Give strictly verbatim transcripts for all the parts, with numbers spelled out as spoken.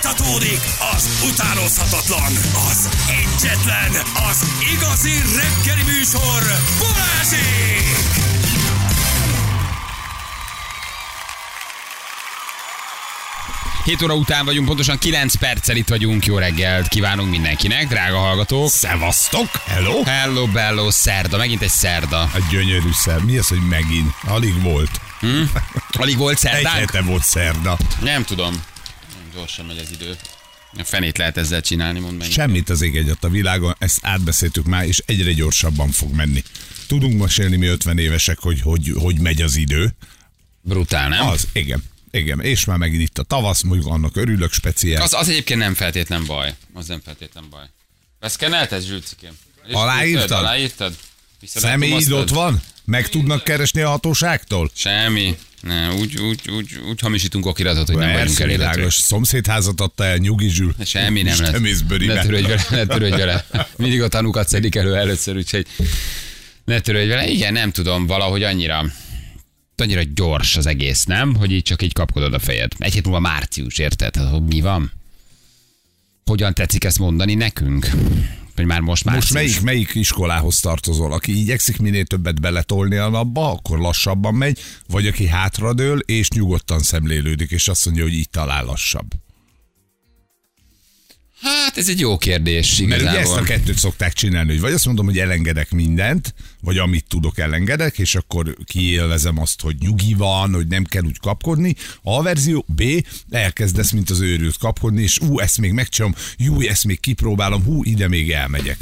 Folytatódik az utánozhatatlan, az egyetlen, az igazi reggeli műsor, Balázsék! hét óra után vagyunk, pontosan kilenc perccel itt vagyunk. Jó reggelt kívánunk mindenkinek, drága hallgatók. Szevasztok! Hello! Hello, bello, szerda. Megint egy szerda. A gyönyörű szerda. Mi az, hogy megint? Alig volt. Hm? Alig volt szerdánk? Egy hete volt szerda. Nem tudom. Gyorsan megy az idő. A fenét lehet ezzel csinálni, mondd meg. Semmit az ég egyet a világon, ezt átbeszéltük már, és egyre gyorsabban fog menni. Tudunk mesélni mi ötven évesek, hogy hogy, hogy megy az idő. Brutál, nem? Az, igen. Igen, és már megint itt a tavasz, mondjuk annak örülök speciál. Az, az egyébként nem feltétlen baj. Az nem feltétlen baj. Veszkenelted, Zsülcikém? Aláírtad? Aláírtad? Személyid ott van? Meg tudnak keresni a hatóságtól? Semmi. Ne, úgy, úgy, úgy, úgy hamisítunk okiratot, hogy nem vagyunk eléletők. Szomszédházat adta el, nyugi Zsül. Semmi nem lesz. Ne törődj vele, ne törődj vele. Mindig a tanúkat szedik elő először, úgyhogy ne törődj vele. Igen, nem tudom, valahogy annyira... annyira gyors az egész, nem? Hogy így csak így kapkodod a fejed. Egy hét múlva március, érted? Hát, mi van? Hogyan tetszik ezt mondani nekünk? Hogy már most március. Most melyik, melyik iskolához tartozol? Aki igyekszik minél többet beletolni a napba, akkor lassabban megy, vagy aki hátradől és nyugodtan szemlélődik, és azt mondja, hogy így talán lassabb. Hát ez egy jó kérdés igazából. Mert ugye ezt a kettőt szokták csinálni, hogy vagy azt mondom, hogy elengedek mindent, vagy amit tudok elengedek, és akkor kiélvezem azt, hogy nyugi van, hogy nem kell úgy kapkodni. A verzió B, elkezdesz, mint az őrült kapkodni, és ú, ezt még megcsinom, jú, ezt még kipróbálom, hú, ide még elmegyek.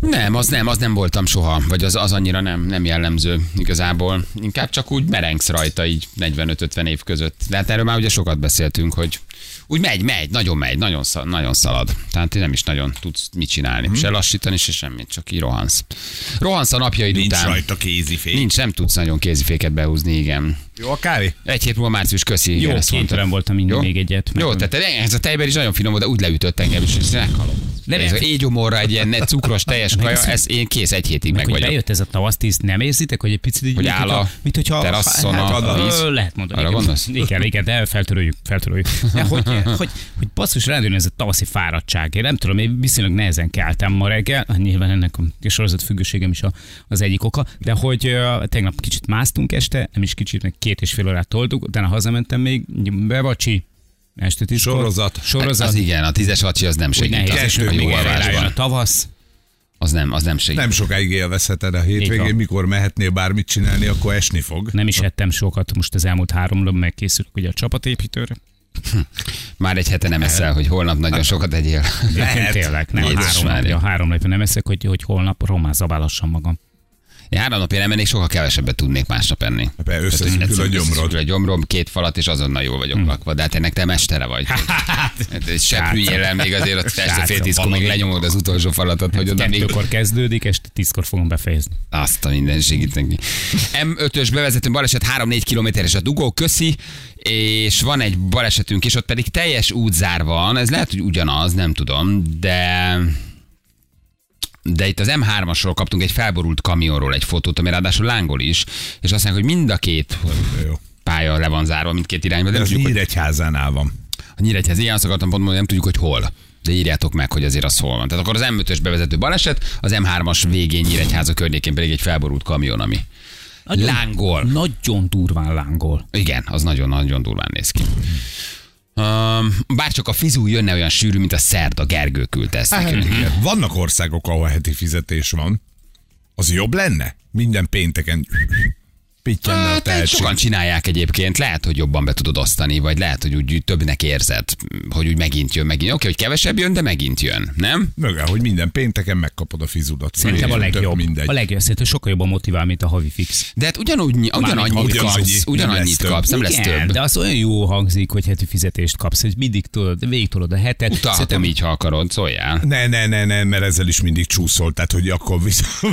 Nem, az nem, az nem voltam soha, vagy az, az annyira nem, nem jellemző igazából. Inkább csak úgy merengsz rajta így negyvenöt-ötven év között. De hát erről már ugye sokat beszéltünk, hogy úgy megy, megy, nagyon megy, nagyon, szal, nagyon szalad. Tehát nem is nagyon tudsz mit csinálni. Hmm. Se lassítani, se semmit, csak így rohansz. Rohansz a napjaid Nincs után. Nincs rajta kézifék. Nincs, nem tudsz nagyon kéziféket behúzni, igen. Jó a kávé? Egy hét múlva március, köszi. Jó, kéntelen voltam mindig még egyet. Jó, tehát ez a tejben is nagyon finom volt, de úgy leütött engem, és meghalom. Nem ez égyomorra egy ilyen ne cukros, teljes kaja, ez én kész egy hétig meg vagyok. Bejött ez a tavasztízt, nem érzitek, hogy egy picit így... Hogy áll a terasszon a víz? Lehet mondani. Arra gondolsz? Igen, igen, de feltöröljük, feltöröljük. Hogy basszus, rendőrni ez a tavaszi fáradtság. Én nem tudom, én viszonylag nehezen keltem ma reggel, nyilván ennek a sorozat függőségem is az egyik oka, de hogy tegnap kicsit másztunk este, nem is kicsit, meg két és fél órát toltuk, utána hazamentem még, bevacsi. Estet is sorozat. sorozat. Az igen, a tízes vacsi az nem segít. A jó alvásban. A tavasz. Az nem, az nem segít. Nem sokáig élvezheted a hétvégén, mikor mehetnél bármit csinálni, akkor esni fog. Nem is ettem sokat, most az elmúlt három lap megkészülök ugye a csapatépítőre. Már egy hete nem eszel, hogy holnap nagyon sokat egyél. Lehet. Tényleg, nem, három napja, három napja nem eszek, hogy, hogy holnap rommázzabbá lassan magam. Ja, három napja nem mennék, sokkal kevesebbet tudnék másnap enni. Összeszűkül a gyomrod. A gyomrom, két falat, és azonnal jól vagyok hmm. lakva. De hát ennek te mestere vagy. Sebb hülyél el még azért, hogy este fél tízkor még lenyomod az utolsó falatot. Hát, hogy kettőkor kezdődik, és tízkor fogom befejezni. Azt a minden segít. em ötös bevezető baleset három-négy kilométeres a dugó, köszi. És van egy balesetünk is, ott pedig teljes útzár van. Ez lehet, hogy ugyanaz, nem tudom, de... De itt az em hármasról kaptunk egy felborult kamionról egy fotót, ami ráadásul lángol is, és azt mondják, hogy mind a két pálya le van zárva, mindkét irányba. De az Nyíregyházánál van. A Nyíregyház, igen, azt akartam pont mondani, nem tudjuk, hogy hol. De írjátok meg, hogy azért az hol van. Tehát akkor az em ötös bevezető baleset, az em hármas végén Nyíregyháza környékén pedig egy felborult kamion, ami nagyon, lángol. Nagyon durván lángol. Igen, az nagyon-nagyon durván néz ki. Bárcsak a fizú jönne olyan sűrű, mint a szerda, Gergő küldte ezt nekünk. Vannak országok, ahol heti fizetés van. Az jobb lenne? Minden pénteken pittyenne hát, a tehetség. Sokan csinálják egyébként. Lehet, hogy jobban be tudod osztani, vagy lehet, hogy úgy többnek érzed, hogy úgy megint jön, megint. Oké, hogy kevesebb jön, de megint jön, nem? Mögel, hogy minden pénteken megkapod a fizudat. Szerintem a legjobb. A legjobb, szerintem sokkal jobban motivál, mint a havi fix. De hát ugyanúgy, ugyanannyit ugyan kapsz, ugyanannyit kapsz, nem lesz több. De az olyan jó hangzik, hogy heti fizetést kapsz, hogy mindig tudod, végigtolod a hetet. Utalhatom így, ha akarod, szóljál. Ne, ne, ne, ne, mert ezzel is mindig csúszol, tehát hogy akkor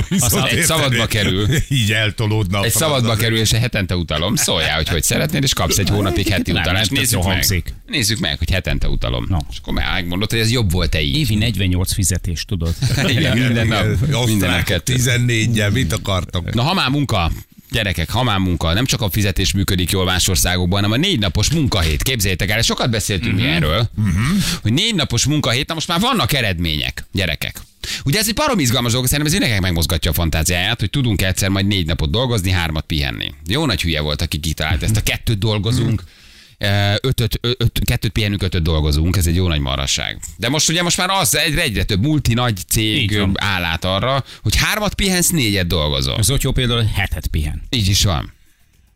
viszont egy szabadba kerül. Így eltolódna. Egy szabadba kerül, és hetente utalom. Szóljál, hogy hogy szeretnéd, és kapsz egy hónapig heti utalást. Nézzük meg. Nézzük meg, hogy hetente utalom. No. És akkor megmondod, hogy ez jobb volt-e így. Évi negyvennyolc fizetés, tudod. Igen, minden nap. Minden nap tizennégyel, mit akartak? Na, ha már munka Gyerekek, hamármunka, nem csak a fizetés működik jól más országokban, hanem a négy napos munkahét. Képzeljétek el, sokat beszéltünk uh-huh. erről, uh-huh. hogy négy napos munkahét, na most már vannak eredmények, gyerekek. Ugye ez egy parom izgalmas dolog, szerintem ez mindenkinek megmozgatja a fantáziáját, hogy tudunk egyszer majd négy napot dolgozni, hármat pihenni. Jó nagy hülye volt, aki kitalált ezt a kettőt dolgozunk. Ötöt, öt, kettőt pihenünk, ötöt dolgozunk, ez egy jó nagy marasság. De most ugye most már az egyre, egyre több multi nagy cég áll át arra, hogy hármat pihensz, négyet dolgozol. Ez ott jó például, hogy hetet pihen. Így is van.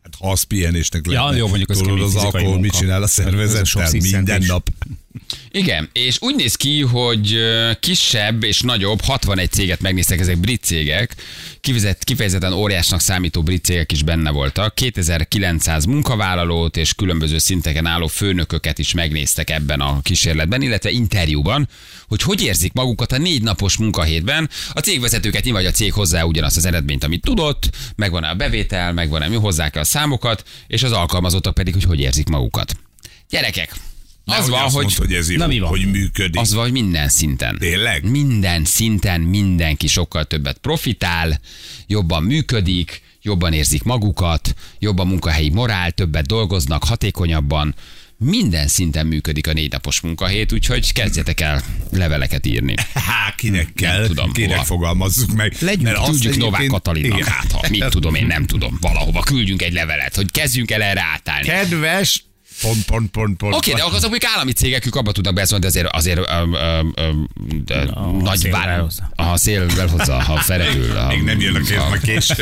Hát ha az pihenésnek lenne, ja, jó, mondjuk az tudod az alkohol, mit csinál a szervezettel minden nap. Igen, és úgy néz ki, hogy kisebb és nagyobb, hatvanegy céget megnéztek, ezek brit cégek, kifejezetten óriásnak számító brit cégek is benne voltak, kétezer-kilencszáz munkavállalót és különböző szinteken álló főnököket is megnéztek ebben a kísérletben, illetve interjúban, hogy hogy érzik magukat a négy napos munkahétben. A cégvezetőket nyilván a cég hozzá ugyanazt az eredményt, amit tudott, megvan a bevétel, megvan-e mi, hozzá kell a számokat, és az alkalmazottak pedig, hogy hogy érzik magukat. Gyerekek! De az van, hogy, mondta, hogy ez jó, van, hogy működik. Az van, hogy minden szinten. Tényleg? Minden szinten mindenki sokkal többet profitál, jobban működik, jobban érzik magukat, jobb a munkahelyi morál, többet dolgoznak, hatékonyabban. Minden szinten működik a négy napos munkahét, úgyhogy kezdjetek el leveleket írni. Há, kinek kell, nem tudom, kinek hova. Fogalmazzuk meg. Legyünk, küldjük Novák Katalinnak, hát ha mit tudom, én nem tudom, valahova küldjünk egy levelet, hogy kezdjünk el erre átállni. Kedves... Pont, pont, pont, pont. Oké, okay, de azok még állami cégek, ők abba tudnak beszélni, de azért, azért öm, öm, öm, de no, nagy vár... A szélvel hozzá, ha felelül. Még nem jönnek a, a később.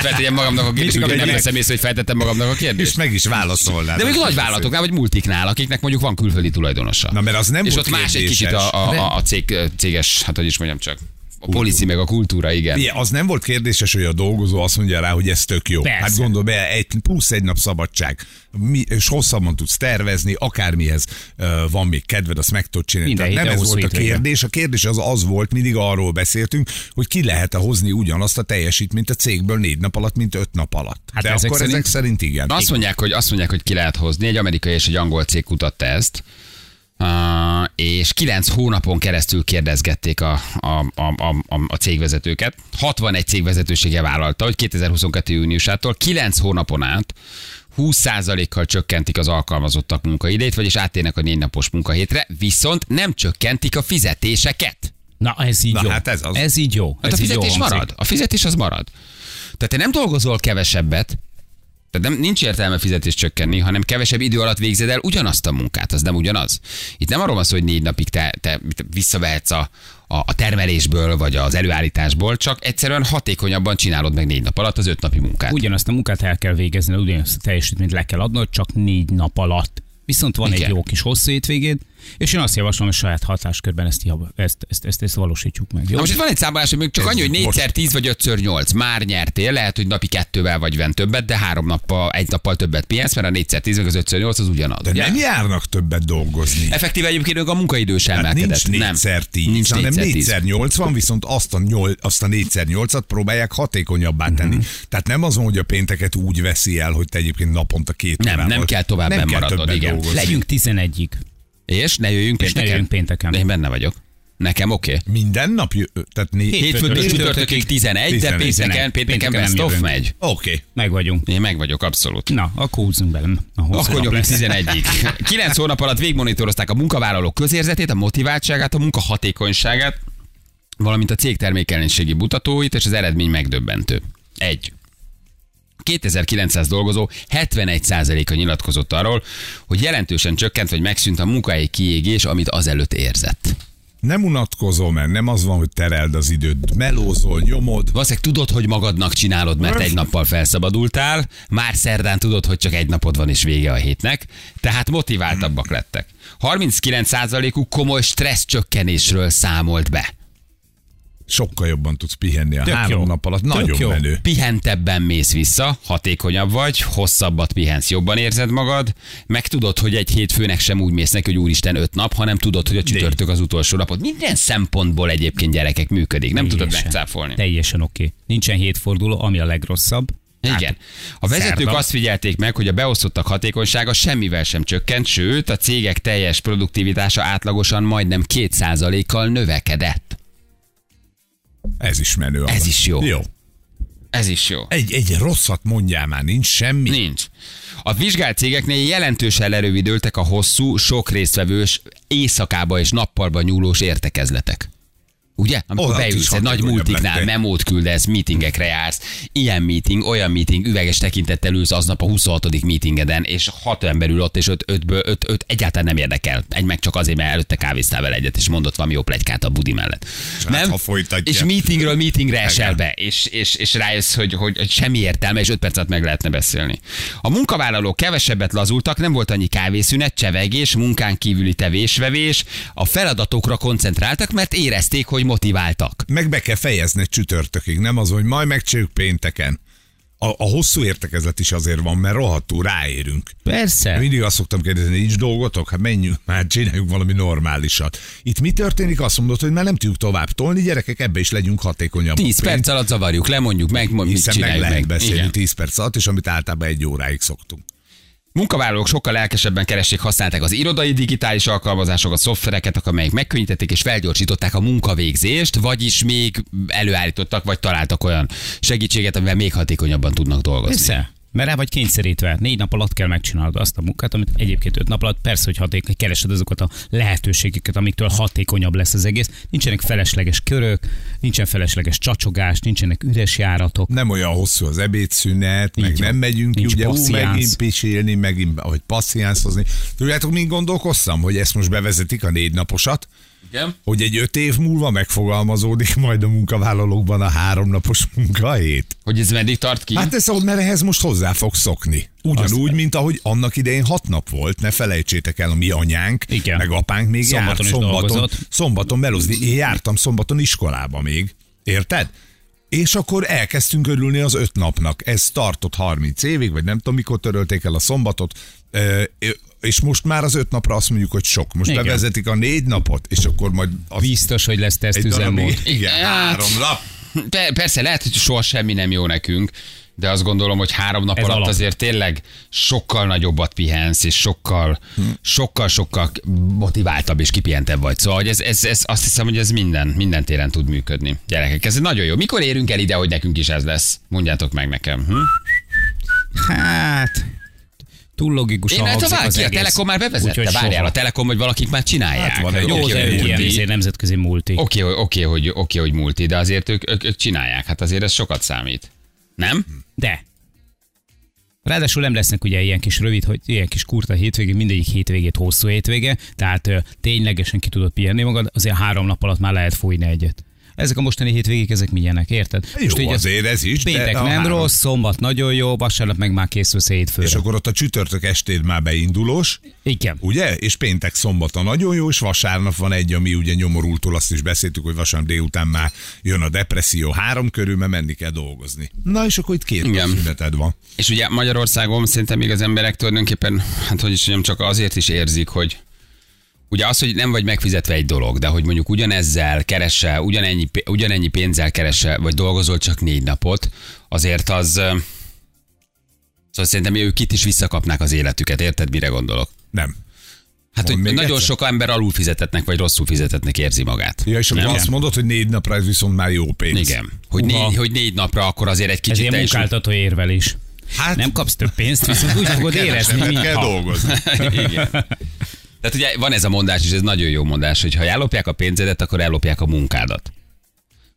Feltegyem magamnak a kérdést, amit nem veszem észre, hogy feltettem magamnak a kérdést. És meg is válaszolnál. De még nagy vállalatoknál, vagy multiknál, akiknek mondjuk van külföldi tulajdonosa. Na, mert az nem és ott más egy kicsit a, a, a cég, céges, hát hogy is mondjam csak. A policy meg a kultúra, igen. Igen, az nem volt kérdéses, hogy a dolgozó azt mondja rá, hogy ez tök jó. Persze. Hát gondolj be, egy, plusz egy nap szabadság, mi, és hosszabban tudsz tervezni, akármihez uh, van még kedved, azt meg tudod csinálni. Tehát nem ez volt a kérdés, a kérdés az az volt, mindig arról beszéltünk, hogy ki lehet-e hozni ugyanazt a teljesítményt a cégből négy nap alatt, mint öt nap alatt. Hát de ezek akkor szerint... ezek szerint igen. Azt mondják, hogy, azt mondják, hogy ki lehet hozni, egy amerikai és egy angol cég kutatta ezt. Uh, és kilenc hónapon keresztül kérdezgették a, a, a, a, a cégvezetőket. hatvanegy cégvezetősége vállalta, hogy kétezer-huszonkettő júniusától kilenc hónapon át húsz százalékkal csökkentik az alkalmazottak munkaidejét, vagyis átérnek a négy napos munkahétre, viszont nem csökkentik a fizetéseket. Na, ez így Na, jó. Hát ez, az... ez így jó. Hát ez a fizetés így jó marad. A fizetés az marad. Tehát te nem dolgozol kevesebbet, tehát nem, nincs értelme fizetést csökkenni, hanem kevesebb idő alatt végzed el ugyanazt a munkát, az nem ugyanaz. Itt nem arról van szó, hogy négy napig te, te visszavehetsz a, a, a termelésből, vagy az előállításból, csak egyszerűen hatékonyabban csinálod meg négy nap alatt az öt napi munkát. Ugyanazt a munkát el kell végezni, ugyanazt a teljesítményt le kell adnod, csak négy nap alatt. Viszont van igen. Egy jó kis hosszú hétvégéd, és én azt javaslom, hogy saját hatáskörben ezt, ezt, ezt, ezt, ezt valósítjuk meg. Jó? Na most itt van egy számolás, hogy még csak ez annyi, hogy négyszer tíz vagy ötször nyolc. Már nyertél, lehet, hogy napi kettővel vagy ven többet, de három nappal, egy nappal többet pihensz, mert a négyszer tíz meg az ötször nyolc az ugyanaz. De ugye? Nem járnak többet dolgozni. Effektíve egyébként a munkaidő sem hát emelkedett. Nincs négyszer tíz, nincs, hanem négyszer nyolcvan, viszont azt a, a négyszer nyolcat próbálják hatékonyabbá tenni. Uh-huh. Tehát nem azon, hogy a pénteket úgy veszi el, hogy te egyébként naponta két órával. Nem, nem kell tovább nem maradnod, igen. Dolgozni. Legyünk tizenegyig. És ne jöjjünk és pénteken. Ne jöjjünk pénteken. De én benne vagyok. Nekem oké. Okay. Minden nap jö... Tehát né... Hétfőtől csütörtökig tizenegy, de pénteken, pénteken best off megy. Oké. Okay. Meg vagyunk. Én meg vagyok, abszolút. Na, akkor húzzunk belem. Akkor nyomjuk tizenegyig. Kilenc hónap alatt végmonitorozták a munkavállalók közérzetét, a motiváltságát, a munkahatékonyságát, valamint a cég termékenységi mutatóit, és az eredmény megdöbbentő. Egy. kétezer-kilencszáz dolgozó hetvenegy százaléka nyilatkozott arról, hogy jelentősen csökkent, vagy megszűnt a munkahelyi kiégés, amit azelőtt érzett. Nem unatkozol, mert nem az van, hogy tereld az időt, melózol, nyomod. Vaszek, tudod, hogy magadnak csinálod, mert egy nappal felszabadultál, már szerdán tudod, hogy csak egy napod van és vége a hétnek, tehát motiváltabbak lettek. harminckilenc százalékuk komoly stressz csökkenésről számolt be. Sokkal jobban tudsz pihenni a Tök három jó. nap alatt. Nagyon menő. Pihentebben mész vissza, hatékonyabb vagy, hosszabbat pihensz, jobban érzed magad, meg tudod, hogy egy hétfőnek sem úgy mész neki, hogy úristen öt nap, hanem tudod, hogy a csütörtök az utolsó napod. Minden szempontból egyébként gyerekek működik, nem teljesen, tudod megcáfolni. Teljesen oké. Okay. Nincsen hétforduló, ami a legrosszabb. Igen. A vezetők Szerda. Azt figyelték meg, hogy a beosztottak hatékonysága semmivel sem csökkent, sőt a cégek teljes produktivitása átlagosan majdnem két százalékkal növekedett. Ez is menő. Ez is jó. Jó. Ez is jó. Egy, egy rosszat mondjál már, nincs semmi. Nincs. A vizsgált cégeknél jelentősen lerövidültek a hosszú, sok résztvevős, éjszakába és nappalba nyúlós értekezletek. Ugye? Amikor oh, beülsz egy nagy multiknál, memót küldesz, meetingekre jársz, ilyen meeting, olyan meeting, üveges tekintettel ülsz aznap a huszonhatodik meetingeden, és hat ember ül ott, és öt, ötből, öt, öt egyáltalán nem érdekel. Egy meg csak azért, mert előtte kávéztál vele egyet, és mondott valami jó pletykát a budi mellett. És nem? Hát, és meetingről meetingre esel be, és, és, és rájössz, hogy, hogy, hogy semmi értelme, és öt perc alatt meg lehetne beszélni. A munkavállalók kevesebbet lazultak, nem volt annyi kávészünet, csevegés, munkán kívüli tevésvevés, a feladatokra koncentráltak, mert érezték, hogy motiváltak. Meg be kell fejezni csütörtökig, nem az, hogy majd megcsináljuk pénteken. A, a hosszú értekezlet is azért van, mert rohadtul ráérünk. Persze. Mindig azt szoktam kérdezni, nincs dolgotok? Hát menjünk már, csináljunk valami normálisat. Itt mi történik? Azt mondod, hogy már nem tudjuk tovább tolni, gyerekek, ebbe is legyünk hatékonyabb. tíz perc alatt zavarjuk, lemondjuk, megmondjuk, mit csináljuk. Hiszen meg lehet beszélni tíz perc alatt, és amit általában egy óráig szoktunk. Munkavállalók sokkal lelkesebben keresték, használták az irodai digitális alkalmazásokat, szoftvereket, amelyek megkönnyítették és felgyorsították a munkavégzést, vagyis még előállítottak, vagy találtak olyan segítséget, amivel még hatékonyabban tudnak dolgozni. Persze, mert rá vagy kényszerítve, négy nap alatt kell megcsinálod azt a munkát, amit egyébként öt nap alatt, persze, hogy hatékony, keresed azokat a lehetőségeket, amiktől hatékonyabb lesz az egész. Nincsenek felesleges körök, nincsen felesleges csacsogás, nincsenek üres járatok. Nem olyan hosszú az ebédszünet, meg van. Nem megyünk ki, ugye, ú, megint pisilni, megint, ahogy passziánszozni. Tudjátok, mint gondolkoztam, hogy ezt most bevezetik a négy naposat, igen? Hogy egy öt év múlva megfogalmazódik majd a munkavállalókban a háromnapos munkahét. Hogy ez meddig tart ki? Hát ez, mert ehhez most hozzá fog szokni. Ugyanúgy, mint ahogy annak idején hat nap volt, ne felejtsétek el, a mi anyánk, igen, meg apánk még szombaton járt szombaton. Szombaton melózni. Én jártam szombaton iskolába még. Érted? És akkor elkezdtünk örülni az öt napnak. Ez tartott harminc évig, vagy nem tudom, mikor törölték el a szombatot. És most már az öt napra azt mondjuk, hogy sok. Most igen, bevezetik a négy napot, és akkor majd... Biztos, hogy lesz tesztüzemmód. Igen, három nap. De persze, lehet, hogy soha semmi nem jó nekünk, de azt gondolom, hogy három nap ez alatt alap. Azért tényleg sokkal nagyobbat pihensz, és sokkal, hm. sokkal, sokkal motiváltabb és kipihentebb vagy. Szóval hogy ez, ez, ez, azt hiszem, hogy ez minden, minden téren tud működni. Gyerekek, ez nagyon jó. Mikor érünk el ide, hogy nekünk is ez lesz? Mondjátok meg nekem. Hm? Hát... Túl logikusan hangzik az egész. A Telekom már bevezette, várjál, a Telekom, hogy valakik már csinálják. Hát van egy jó, azért nemzetközi multi. Oké, okay, okay, okay, hogy, okay, hogy multi, de azért ők, ők, ők csinálják, hát azért ez sokat számít. Nem? De. Ráadásul nem lesznek ugye ilyen kis rövid, hogy ilyen kis kurta hétvégén, mindegyik hétvégét hosszú hétvége, tehát ténylegesen ki tudod pihenni magad, azért három nap alatt már lehet fújni egyet. Ezek a mostani hétvégék, ezek milyenek, érted? Jó, most így azért az ez is. Péntek nem három. Rossz, szombat nagyon jó, vasárnap meg már készülsz hétfőre. És akkor ott a csütörtök estéd már beindulós. Igen. Ugye? És péntek szombata nagyon jó, és vasárnap van egy, ami ugye nyomorultól, azt is beszéltük, hogy vasárnap délután már jön a depresszió három körül, mert menni kell dolgozni. Na és akkor itt két szüneted van. És ugye Magyarországon szerintem még az emberek tulajdonképpen, hát hogy is mondjam, csak azért is érzik, hogy ugye az, hogy nem vagy megfizetve egy dolog, de hogy mondjuk ugyanezzel keresel, ugyanennyi, ugyanennyi pénzzel keresel, vagy dolgozol csak négy napot, azért az... Szóval szerintem ők itt is visszakapnák az életüket, érted, mire gondolok? Nem. Hát, mond hogy nagyon sok ember alul fizetetnek, vagy rosszul fizetetnek érzi magát. Ja, és amikor azt mondod, hogy négy napra ez viszont már jó pénz. Igen. Hogy, négy, hogy négy napra akkor azért egy kicsit... Ez ilyen munkáltató érvelés. Hát... Nem kapsz több pénzt, viszont úgy fogod érezni, mintha. Kell dolgozni. Igen. Tehát ugye van ez a mondás, és ez nagyon jó mondás, hogy ha ellopják a pénzedet, akkor ellopják a munkádat.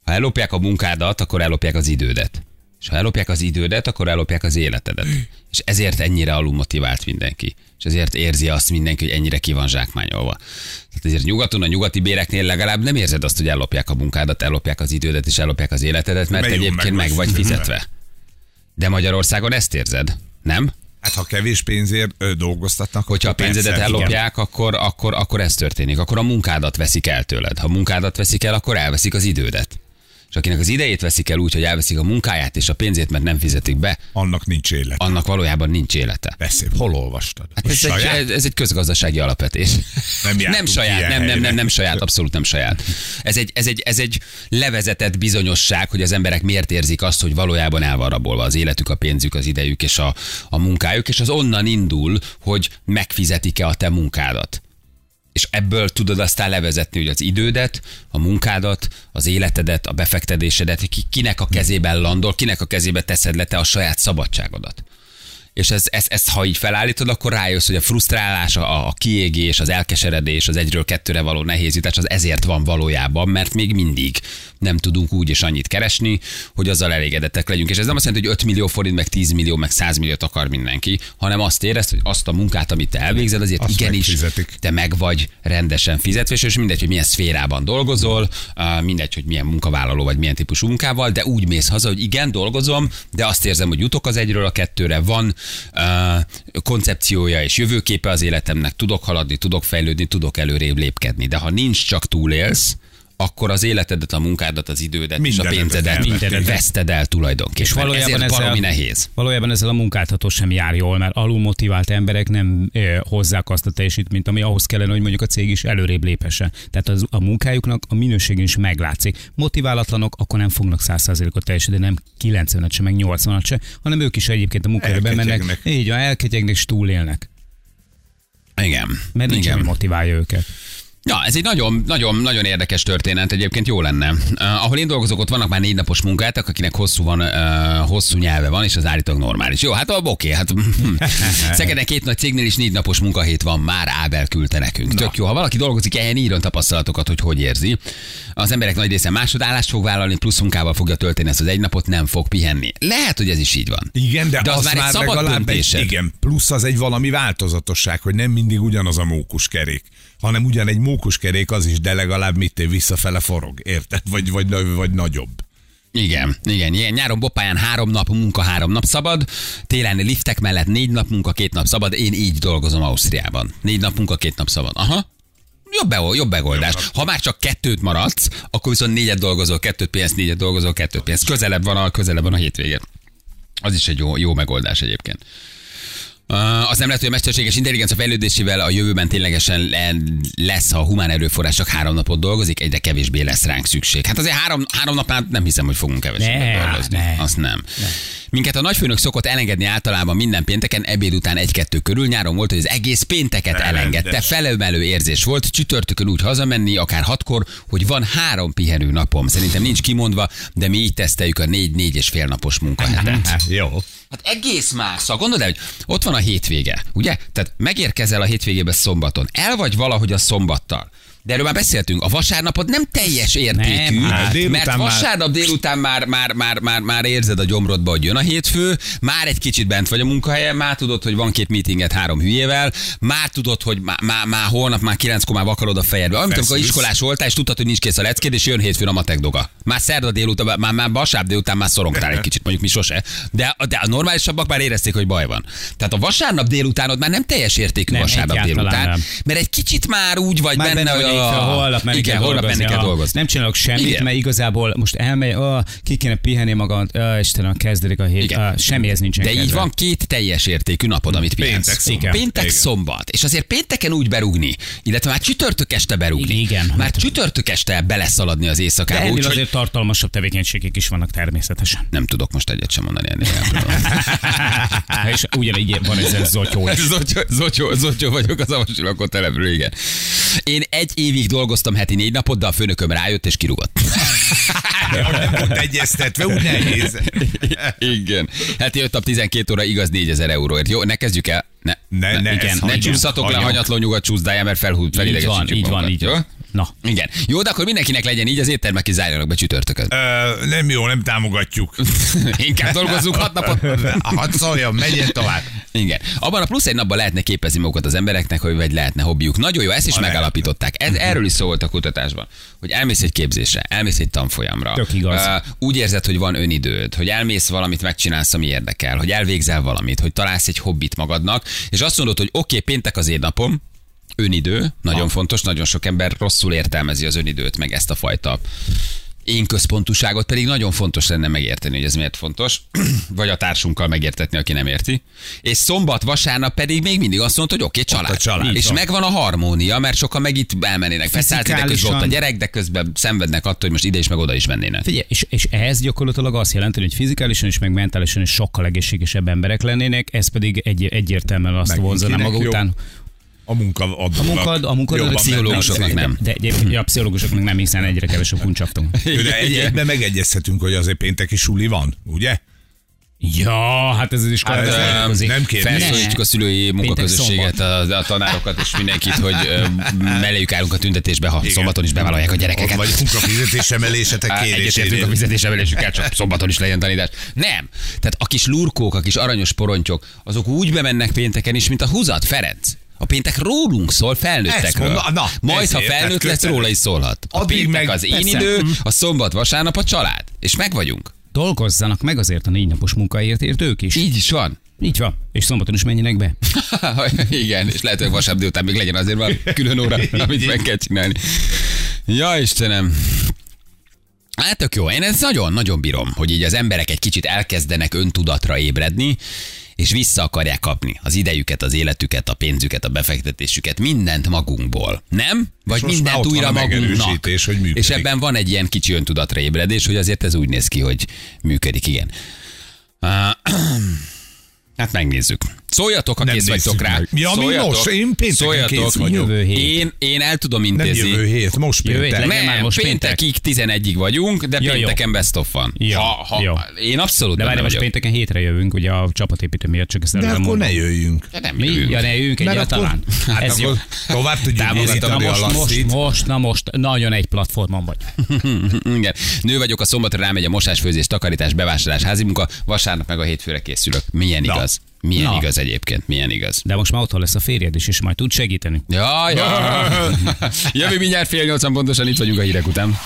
Ha ellopják a munkádat, akkor ellopják az idődet. És ha ellopják az idődet, akkor ellopják az életedet. És ezért ennyire alulmotivált mindenki. És ezért érzi azt mindenki, hogy ennyire ki van zsákmányolva. Tehát ezért nyugaton, a nyugati béreknél legalább nem érzed azt, hogy ellopják a munkádat, ellopják az idődet, és ellopják az életedet, mert egyébként meg vagy fizetve. De Magyarországon ezt érzed, nem? Hát ha kevés pénzért dolgoztatnak. Hogyha a pénzedet ellopják, akkor, akkor, akkor ez történik. Akkor a munkádat veszik el tőled. Ha munkádat veszik el, akkor elveszik az idődet. És akinek az idejét veszik el úgy, hogy elveszik a munkáját és a pénzét, mert nem fizetik be. Annak nincs élete. Annak valójában nincs élete. Beszél, hol olvastad? Hát ez, egy, ez egy közgazdasági alapvetés. Nem, nem saját, nem, nem, nem, nem saját, abszolút nem saját. Ez egy, ez, egy, ez egy levezetett bizonyosság, hogy az emberek miért érzik azt, hogy valójában el van rabolva az életük, a pénzük, az idejük és a, a munkájuk, és az onnan indul, hogy megfizetik-e a te munkádat. és ebből tudod aztán levezetni, hogy az idődet, a munkádat, az életedet, a befektetésedet, kinek a kezében landol, kinek a kezébe teszed le te a saját szabadságodat. És ezt, ezt, ezt ha így felállítod, akkor rájössz, hogy a frusztrálás, a, a kiégés, az elkeseredés, az egyről kettőre való nehézítás, az ezért van valójában, mert még mindig nem tudunk úgy és annyit keresni, hogy azzal elégedettek legyünk. És ez nem azt jelenti, hogy öt millió forint, meg tíz millió, meg száz milliót akar mindenki, hanem azt érezd, hogy azt a munkát, amit te elvégzed, azért azt igenis megfizetik. Te meg vagy rendesen fizetve, és mindegy, hogy milyen szférában dolgozol, mindegy, hogy milyen munkavállaló vagy milyen típusú munkával, de úgy mész haza, hogy igen, dolgozom, de azt érzem, hogy jutok az egyről a kettőre, van koncepciója és jövőképe az életemnek, tudok haladni, tudok fejlődni, tudok előrébb lépkedni. De ha nincs, csak túlélsz, akkor az életedet, a munkádat, az idődet minden és a pénzedet veszted el tulajdonképpen. És valójában ezért baromi nehéz. Valójában ezzel a munkáltató sem jár jól, mert alulmotivált emberek nem hozzák azt a teljesítményt, ami ahhoz kellene, hogy mondjuk a cég is előrébb léphessen. Tehát az, a munkájuknak a minőség is meglátszik. Motiválatlanok, akkor nem fognak száz százalékot teljesíteni, nem kilencvenet sem, meg nyolcvanat sem, hanem ők is egyébként a munkára bemennek, így elketyegnek és túlélnek. Igen. Mert nincs, ami motiválja őket. Ja, ez egy nagyon, nagyon, nagyon érdekes történet, egyébként jó lenne. Uh, ahol én dolgozok, ott vannak már négy napos munkátok, akinek hosszú van, uh, hosszú nyelve van, és az állítólag normális. Jó, hát a oké, hát Szegeden két nagy cégnél is négy napos munkahét van, már Ábel küldte nekünk. Na. Tök jó, ha valaki dolgozik, ilyen írjon tapasztalatokat, hogy hogy érzi. Az emberek nagy része másodállást fog vállalni, plusz munkával fogja tölteni ezt az egy napot, nem fog pihenni. Lehet, hogy ez is így van. Igen, de, de az, az már, már egy szabad döntésed. Igen, plusz az egy valami változatosság, hogy nem mindig ugyanaz a mókuskerék, hanem ugyan egy mókuskerék az is, de legalább mit ér, visszafele forog, érted? Vagy, vagy, vagy nagyobb. Igen, igen, igen. Nyáron Bopáján három nap munka, három nap szabad, télen liftek mellett négy nap munka, két nap szabad, én így dolgozom Ausztriában. Négy nap munka, két nap szabad. Aha. Jobb, jobb megoldás. Ha már csak kettőt maradsz, akkor viszont négyet dolgozol, kettőt pénzt, négyet dolgozol, kettőt pénzt. Közelebb van a, közelebb van a hétvégén. Az is egy jó, jó megoldás egyébként. Uh, az nem lehet, hogy a mesterséges intelligencia fejlődésével a jövőben ténylegesen lesz, ha a humán erőforrás csak három napot dolgozik, egyre kevésbé lesz ránk szükség. Hát azért három, három napnál nem hiszem, hogy fogunk kevesebbet dolgozni. Ne. Azt nem. Ne. Minket a nagyfőnök szokott elengedni általában minden pénteken, ebéd után egy-kettő körül. Nyáron volt, hogy az egész pénteket elengedte. Felemelő érzés volt, csütörtökön úgy hazamenni, akár hatkor, hogy van három pihenő napom. Szerintem nincs kimondva, de mi így teszteljük a négy-négy és fél napos munkahetet. Jó. Hát egész más. Szóval gondolod el, hogy ott van a hétvége, ugye? Tehát megérkezel a hétvégébe szombaton. El vagy valahogy a szombattal. De erről már beszéltünk, a vasárnapod nem teljes értékű, nem, hát, mert vasárnap már... délután már, már, már, már, már érzed a gyomrodba, hogy jön a hétfő, már egy kicsit bent vagy a munkahelyen, már tudod, hogy van két meetinget három hülyével, már tudod, hogy már má, má, holnap már kilenckor már vakarod a fejedbe. Amit amikor iskolás voltál, és tudtad, hogy nincs kész a leckéd, és jön hétfőn a matek doga. Már szerda délután, már, már vasárnap délután már szorongtál egy kicsit, mondjuk mi sose, de, de a normálisabbak már érezték, hogy baj van. Tehát a vasárnap délutánod már nem teljes értékű, nem, vasárnap délután, nem. Mert egy kicsit már úgy vagy már benne, benne a holnap menni kell dolgozni. dolgozni. Nem csinálok semmit, igen, mert igazából most elmegy, oh, ki kéne pihenni magam, oh, Istenem, kezdődik a hét, oh, semmihez nincsen De kedve. Így van két teljes értékű napod, amit pihensz. Péntek, péntek szombat. És azért pénteken úgy berúgni, illetve már csütörtök este berúgni. Igen, már csütörtök este beleszaladni az éjszakába. De úgy, azért hogy... tartalmasabb tevékenységek is vannak természetesen. Nem tudok most egyet sem mondani ennél. És ugyanígy van ezzel Zotyó. Zotyó, Zotyó vagyok az Avasi lakótelepről, igen. Én egy évig dolgoztam heti négy napot, de a főnököm rájött és kirúgott. Pont egyeztetve, úgy nehéz. Igen. Heti öt nap tizenkét óra, igaz négyezer euróért. Jó, ne kezdjük el. Ne, ne, ne, igen, ne csúszatok le hanyatló nyugat csúszdáján, mert felhúz, felidegesítjük magunkat. Így van, így van, így van. Na. Igen. Jó, de akkor mindenkinek legyen így, az éttermek kizárjanak be csütörtökön. Ö, nem jó, nem támogatjuk. Inkább dolgozzunk hat napot. Hadd szóljon, menjen tovább. Igen. Abban a plusz egy napban lehetne képezni magukat az embereknek, hogy vagy lehetne hobbiuk. Nagyon jó, ezt is a megállapították. Ez, erről is szó volt a kutatásban, hogy elmész egy képzésre, elmész egy tanfolyamra. Tök igaz. Úgy érzed, hogy van önidőd, hogy elmész valamit megcsinálsz, ami érdekel, hogy elvégzel valamit, hogy találsz egy hobbit magadnak, és azt mondod, hogy oké, okay, péntek az én napom. Önidő, nagyon ah. fontos, nagyon sok ember rosszul értelmezi az önidőt, meg ezt a fajta én központúságot, pedig nagyon fontos lenne megérteni, hogy ez miért fontos, vagy a társunkkal megértetni, aki nem érti. És szombat, vasárnap pedig még mindig azt mondod, hogy oké, okay, család. család. És megvan a harmónia, mert sokan meg itt elmennének feszállt, de közben ott a gyerek, de közben szenvednek attól, hogy most ide is, meg oda is mennének. Figyelj, és, és ehhez gyakorlatilag azt jelenti, hogy fizikálisan és meg mentálisan is sokkal egészségesebb emberek lennének, ez pedig egy, egyértelműen azt vonzaná maga jó. után, A munkaadóknak. A munkaadóknak, pszichológusoknak nem. De egyébként a pszichológusoknak nem, hiszen egyre kevesebb kuncsaftunk. De egyben megegyezhetünk, hogy azért pénteki suli van, ugye? Ja, hát ez az iskola. Hát, nem felszólítjuk a szülői munkaközösséget, a, a tanárokat és mindenkit, hogy melléjük állunk a tüntetésbe, ha igen. Szombaton is bevállalják a gyerekeket. Ott vagyunk a fizetésemeléseket kérésére. Egyetértünk a fizetésemelésükkel, csak szombaton is legyen tanítás. Nem. Tehát a kis lurkók, a kis aranyos porontyok, azok úgy bemennek pénteken is, mint a húzat Ferenc. A péntek rólunk szól, felnőttekről. Mondom, na, majd, ezért, ha felnőtt lesz, róla is szólhat. A péntek meg, az én persze. idő, a szombat, vasárnap a család. És meg vagyunk. Dolgozzanak meg azért a négy napos munkáért, ért ők is. Így is van. Így van. És szombaton is menjenek be. Igen, és lehet, hogy vasárnap délután még legyen azért valami külön óra, amit meg kell csinálni. Ja, Istenem. Hát tök jó. Én ezt nagyon-nagyon bírom, hogy így az emberek egy kicsit elkezdenek öntudatra ébredni, és vissza akarják kapni az idejüket, az életüket, a pénzüket, a befektetésüket, mindent magunkból. Nem? Vagy most mindent újra magunknak. És ebben van egy ilyen kicsi öntudatra ébredés, hogy azért ez úgy néz ki, hogy működik, igen. Hát megnézzük. Szóljatok, ha kész vagytok rá. Ja, szóljatok, most, én pénteken kész vagyok. Én, én el tudom intézni. Nem jövő hét, most péntek. Nem, most péntekig tizenegyig vagyunk, de ja, pénteken best of van. Ja, ha, ja. Én abszolút de nem vagyok. De most pénteken hétre jövünk, ugye a csapatépítő miatt csak ezt előre mondom. De akkor ne jöjjünk. De nem jöjjünk. Ja, ne jöjjünk egyáltalán. Hát ez jó. Tovább tudjuk nézítani a lasszit. Most, na most, nagyon egy platformon vagy. Igen. Nő vagyok, a szombatra rámegy a mosásfőzés, takarítás, bevásárlás, házi munka, vasárnap meg a hétfőre készülök. Milyen igaz? Milyen Na. igaz egyébként, milyen igaz. De most már otthon lesz a férjed is, és majd tud segíteni. Jaj, jaj. Jövő mindjárt fél nyolcan pontosan, itt vagyunk a hírek után.